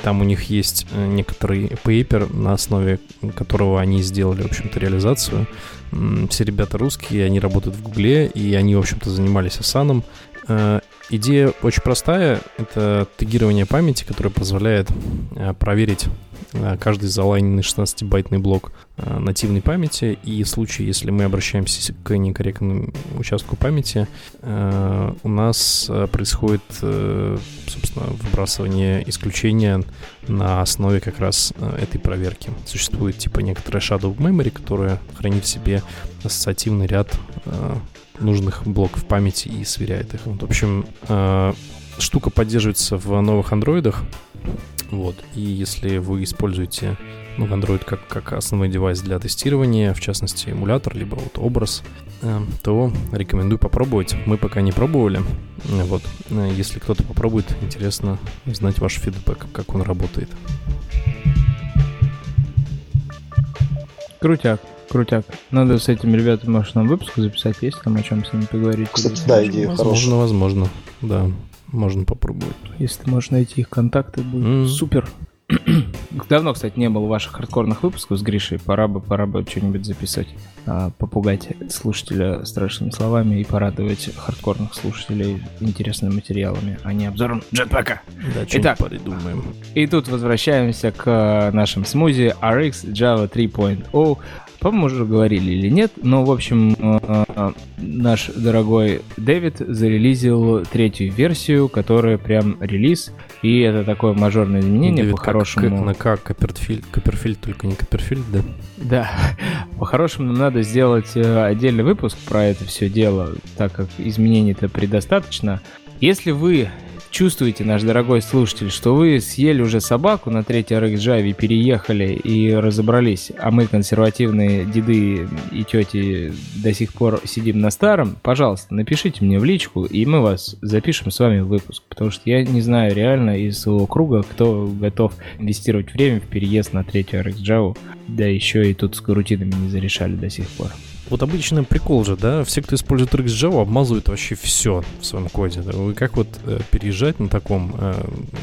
там у них есть некоторый пейпер, на основе которого они сделали, в общем-то, реализацию. Все ребята русские, они работают в Гугле, и они, в общем-то, занимались асаном. Идея очень простая. Это тегирование памяти, которое позволяет проверить каждый залайненный шестнадцатибайтный блок нативной памяти. И в случае, если мы обращаемся к некорректному участку памяти, у нас происходит, собственно, выбрасывание исключения на основе как раз этой проверки. Существует типа некоторая shadow memory, которая хранит в себе ассоциативный ряд нужных блоков памяти и сверяет их. Вот, в общем, штука поддерживается в новых андроидах. Вот. И если вы используете ну, Android как, как основной девайс для тестирования, в частности, эмулятор, либо вот образ, то рекомендую попробовать. Мы пока не пробовали. Вот. Если кто-то попробует, интересно узнать ваш фидбэк, как он работает. Крутяк. Крутяк. Надо с этими ребятами, может, нам выпуск записать, есть там о чем с ними поговорить. Кстати, да, да, идея хорошая. Возможно, возможно. Да, можно попробовать. Если ты можешь найти их контакты, будет mm. супер. Давно, кстати, не было ваших хардкорных выпусков с Гришей. Пора бы, пора бы что-нибудь записать. Попугать слушателя страшными словами и порадовать хардкорных слушателей интересными материалами, а не обзором джетпака. Да, итак, придумаем. И тут возвращаемся к нашим смузи Эр Икс Java три точка ноль. По-моему, уже говорили или нет, но, в общем, наш дорогой Дэвид зарелизил третью версию, которая прям релиз, и это такое мажорное изменение, Дэвид, по-хорошему... Как, как, как Копперфильд, Копперфильд, только не Копперфильд, да? Да, по-хорошему нам надо сделать отдельный выпуск про это все дело, так как изменений-то предостаточно. Если вы... чувствуете, наш дорогой слушатель, что вы съели уже собаку на третьей Эр Икс Джаве, переехали и разобрались, а мы, консервативные деды и тети, до сих пор сидим на старом, пожалуйста, напишите мне в личку, и мы вас запишем с вами в выпуск, потому что я не знаю реально из своего круга, кто готов инвестировать время в переезд на третью Эр Икс Джаву, да еще и тут с карутинами не зарешали до сих пор. Вот обычный прикол же, да, все, кто использует Rx.Java, обмазывают вообще все в своем коде. И как вот э, переезжать на таком, э,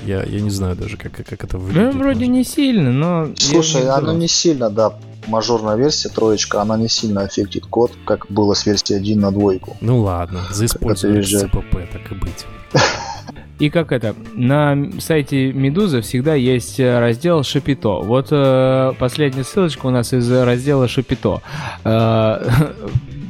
я, я не знаю даже, как, как это выглядит. Ну, вроде не сильно, но... Слушай, она не сильно, да, мажорная версия, троечка, она не сильно аффектит код, как было с версии один на двойку. Ну ладно, за использование си пи пи, так и быть. И как это, на сайте Медузы всегда есть раздел Шапито. Вот э, последняя ссылочка у нас из раздела Шапито. Э,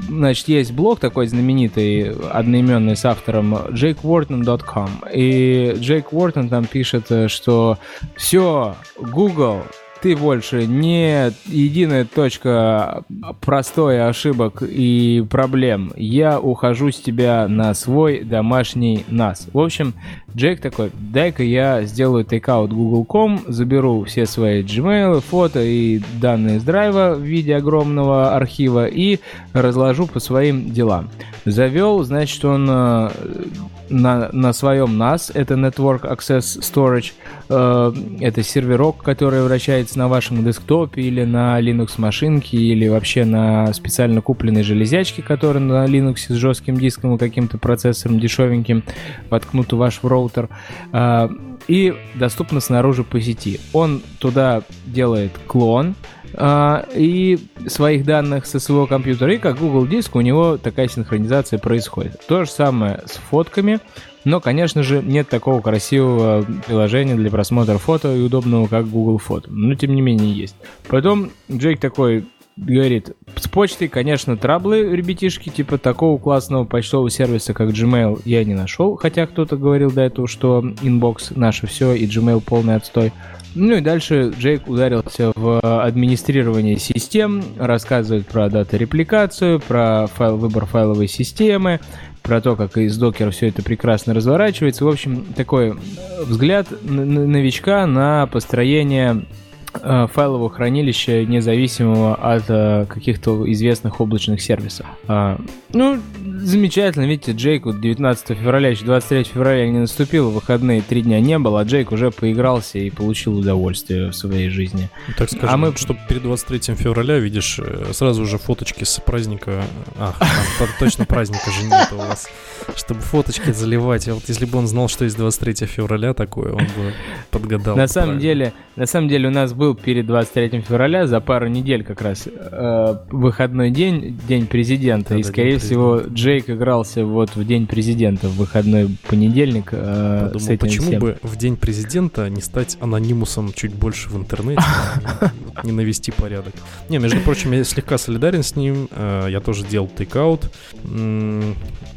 значит, есть блог такой знаменитый, одноименный, с автором джейк уортон точка ком. И Jake Whorton там пишет, что все, Google... ты больше не единая точка простой ошибок и проблем. Я ухожу с тебя на свой домашний нас. В общем, Джейк такой, дай-ка я сделаю тейкаут гугл точка ком, заберу все свои Gmail, фото и данные с драйва в виде огромного архива и разложу по своим делам. Завел, значит, он... На, на своем нас, это Network Access Storage, э, это серверок, который вращается на вашем десктопе или на Linux-машинке, или вообще на специально купленной железячке, которая на Linux с жестким диском и каким-то процессором дешевеньким воткнут в ваш роутер, э, и доступно снаружи по сети. Он туда делает клон, Uh, и своих данных со своего компьютера, и как Google диск у него такая синхронизация происходит. То же самое с фотками, но, конечно же, нет такого красивого приложения для просмотра фото и удобного, как Google Фото, но тем не менее есть. Потом Джейк такой говорит, с почтой, конечно, траблы, ребятишки, типа такого классного почтового сервиса, как Gmail, я не нашел, хотя кто-то говорил до этого, что Inbox наше все и Gmail полный отстой. Ну и дальше Джейк ударился в администрирование систем, рассказывает про дата-репликацию, про файл, выбор файловой системы, про то, как из докера все это прекрасно разворачивается. В общем, такой взгляд новичка на построение файлового хранилища, независимого от каких-то известных облачных сервисов. Ну, замечательно. Видите, Джейку девятнадцатого февраля, еще двадцать третьего февраля не наступило, выходные три дня не было, а Джейк уже поигрался и получил удовольствие в своей жизни. Так скажем, а мы... что перед двадцать третьего февраля, видишь, сразу же фоточки с праздника... Ах, там точно праздника же нет у вас. Чтобы фоточки заливать. Вот если бы он знал, что есть двадцать третьего февраля такое, он бы подгадал. На самом деле, на самом деле у нас был перед двадцать третьего февраля за пару недель как раз э, выходной день, день президента, да, и, да, скорее всего, президента. Джейк игрался вот в день президента, в выходной понедельник. Э, Подумал, с этим почему всем. Бы в день президента не стать анонимусом чуть больше в интернете, не навести порядок. Не, между прочим, я слегка солидарен с ним, я тоже делал тейкаут,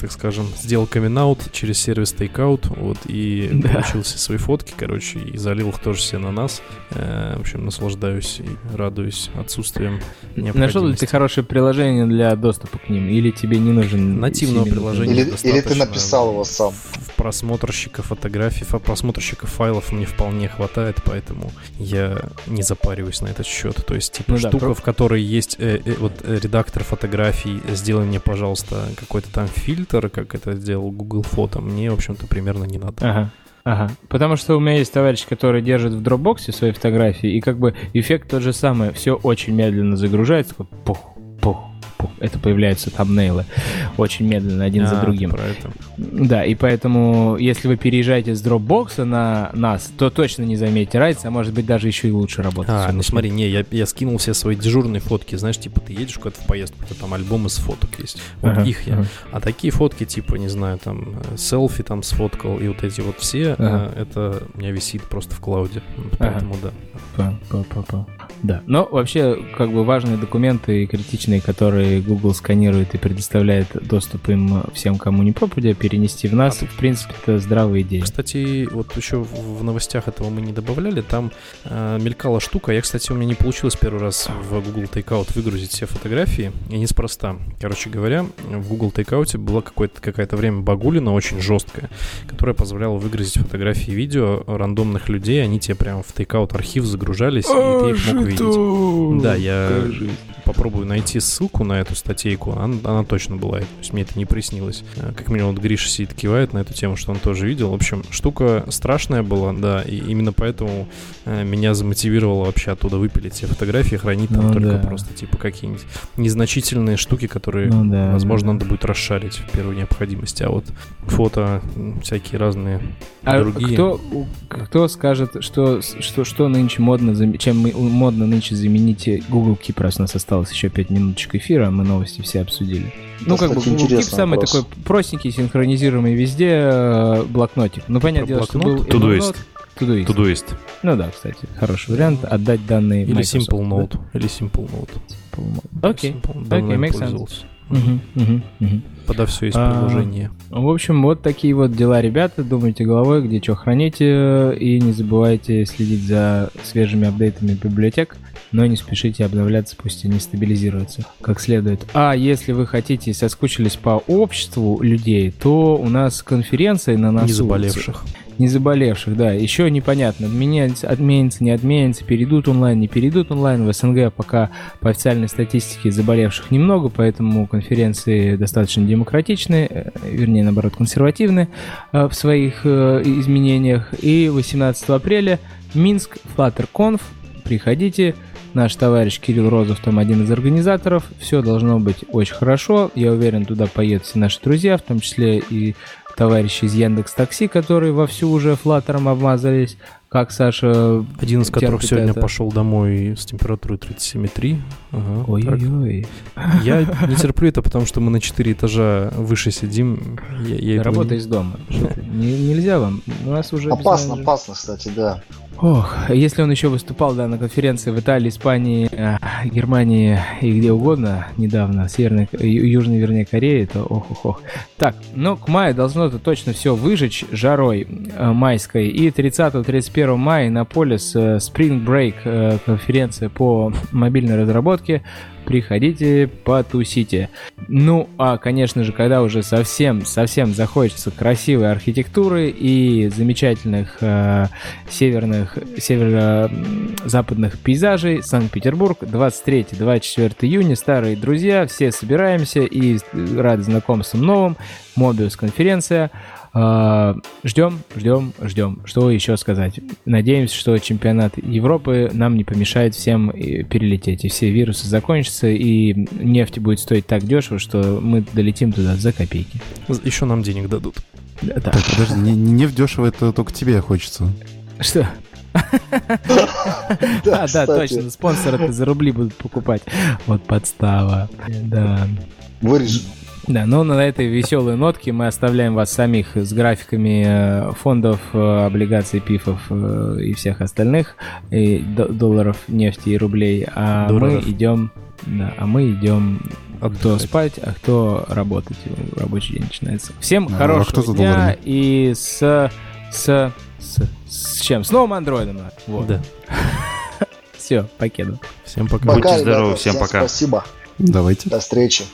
так скажем, сделал камин-аут через сервис Takeout, вот, и да. получил все свои фотки, короче, и залил их тоже все на нас. Э, в общем, наслаждаюсь и радуюсь отсутствием необходимости. Нашел ли ты хорошее приложение для доступа к ним? Или тебе не нужен... Нативного приложения или, достаточно. Или ты написал его сам? Просмотрщика фотографий, просмотрщика файлов мне вполне хватает, поэтому я не запариваюсь на этот счет. То есть, типа, ну, штука, да, в которой есть э, э, вот, э, редактор фотографий, сделай мне, пожалуйста, какой-то там фильтр, как это делал Google Фото, мне, в общем-то, примерно не надо. Ага. Ага, потому что у меня есть товарищ, который держит в Dropbox свои фотографии, и как бы эффект тот же самый, все очень медленно загружается, такой пух-пух. Это появляются тамнейлы очень медленно, один а, за другим. Да, и поэтому, если вы переезжаете с Dropbox на нас, то точно не заметите разницы, а может быть даже еще и лучше работает. А, ну смотри, не, я, я скинул все свои дежурные фотки, знаешь, типа ты едешь куда-то в поездку, у тебя там альбом из фоток есть, вот ага, их я. Ага. А такие фотки, типа, не знаю, там, селфи там сфоткал, и вот эти вот все, ага. а, это у меня висит просто в клауде, поэтому ага. да. Па-па-па-па. Да, но вообще, как бы, важные документы критичные, которые Google сканирует и предоставляет доступ им всем, кому не попадя, перенести в нас, а, в принципе, это здравая идея. Кстати, вот еще в новостях этого мы не добавляли, там э, мелькала штука, я, кстати, у меня не получилось первый раз в Google Takeout выгрузить все фотографии, и неспроста. Короче говоря, в Google Takeout была какое-то время багулина очень жесткая, которая позволяла выгрузить фотографии и видео рандомных людей, они тебе прям в Takeout архив загружались, и ты их мог видеть. Да, я Покажи. попробую найти ссылку на эту статейку. Она, она точно была. То есть мне это не приснилось. Как меня вот Гриша сидит, кивает на эту тему, что он тоже видел. В общем, штука страшная была, да. И именно поэтому меня замотивировало вообще оттуда выпилить все фотографии, хранить там ну, только да. просто типа какие-нибудь незначительные штуки, которые, ну, да, возможно, да. надо будет расшарить в первой необходимости. А вот фото всякие разные а другие. Кто, кто скажет, что, что, что нынче модно, чем мы модно нынче замените Google Keep, раз у нас осталось еще пять минуточек эфира, мы новости все обсудили. Да, ну, как бы, Google Keep самый вопрос. такой простенький, синхронизируемый везде блокнотик. Ну, понятное дело, что был Todoist. Todoist. Todoist. Ну да, кстати, хороший вариант. Отдать данные Microsoft. Или Simple Note. Или Simple Note. Окей, окей, makes sense. Угу, угу, угу. Подо все есть приложение. А, в общем, вот такие вот дела, ребята. Думайте головой, где что храните. И не забывайте следить за свежими апдейтами библиотек. Но не спешите обновляться, пусть они стабилизируются как следует. А если вы хотите и соскучились по обществу людей, то у нас конференция на носу. Не заболевших. Не заболевших, да. Еще непонятно, отменятся, отменятся, не отменятся, перейдут онлайн, не перейдут онлайн. В СНГ пока по официальной статистике заболевших немного, поэтому конференции достаточно демократичны, вернее, наоборот, консервативны в своих изменениях. И восемнадцатого апреля Минск, FlutterConf, приходите. Наш товарищ Кирилл Розов там один из организаторов. Все должно быть очень хорошо. Я уверен, туда поедут все наши друзья, в том числе и товарищи из Яндекс.Такси, которые вовсю уже флаттером обмазались, как Саша... Один из которых сегодня это... пошел домой с температурой тридцать семь и три. Ага, ой-ой-ой. Так. Я не терплю это, потому что мы на четыре этажа выше сидим. Я, я Работай из не... дома. Нельзя вам. У нас уже... Опасно, опасно, кстати, да. Ох, если он еще выступал, да, на конференции в Италии, Испании, Германии и где угодно недавно, Северной, Южной, вернее, Корее, то ох-ох-ох. Так, ну, к маю должно-то точно все выжечь жарой майской. И тридцатого-тридцать первого мая на Полис Spring Break конференция по мобильной разработке. приходите, потусите. Ну, а, конечно же, когда уже совсем-совсем захочется красивой архитектуры и замечательных э, северных, северо-западных пейзажей, Санкт-Петербург, двадцать третье-двадцать четвёртое июня, старые друзья, все собираемся и рады знакомствам новым, Мобиус-конференция. Ждем, ждем, ждем. Что еще сказать? Надеемся, что чемпионат Европы нам не помешает всем перелететь. И все вирусы закончатся, и нефть будет стоить так дешево, что мы долетим туда за копейки. Еще нам денег дадут. Да, так, так, подожди, не, нефть дешево, это только тебе хочется. Что? А, да, точно, спонсоры-то за рубли будут покупать. Вот подстава. Да. Вырежь. Да, ну на этой веселой нотке мы оставляем вас самих с графиками фондов, облигаций, пифов и всех остальных, и долларов, нефти и рублей. А Дуров. мы идем, да, а мы идем, отдыхать. Кто спать, а кто работать. Рабочий день начинается. Всем а, хорошего а дня и с, с, с, с чем? С новым андроидом. Вот. Да. Все, покеду. Всем пока. Будьте здоровы, всем пока. Спасибо. Давайте. До встречи.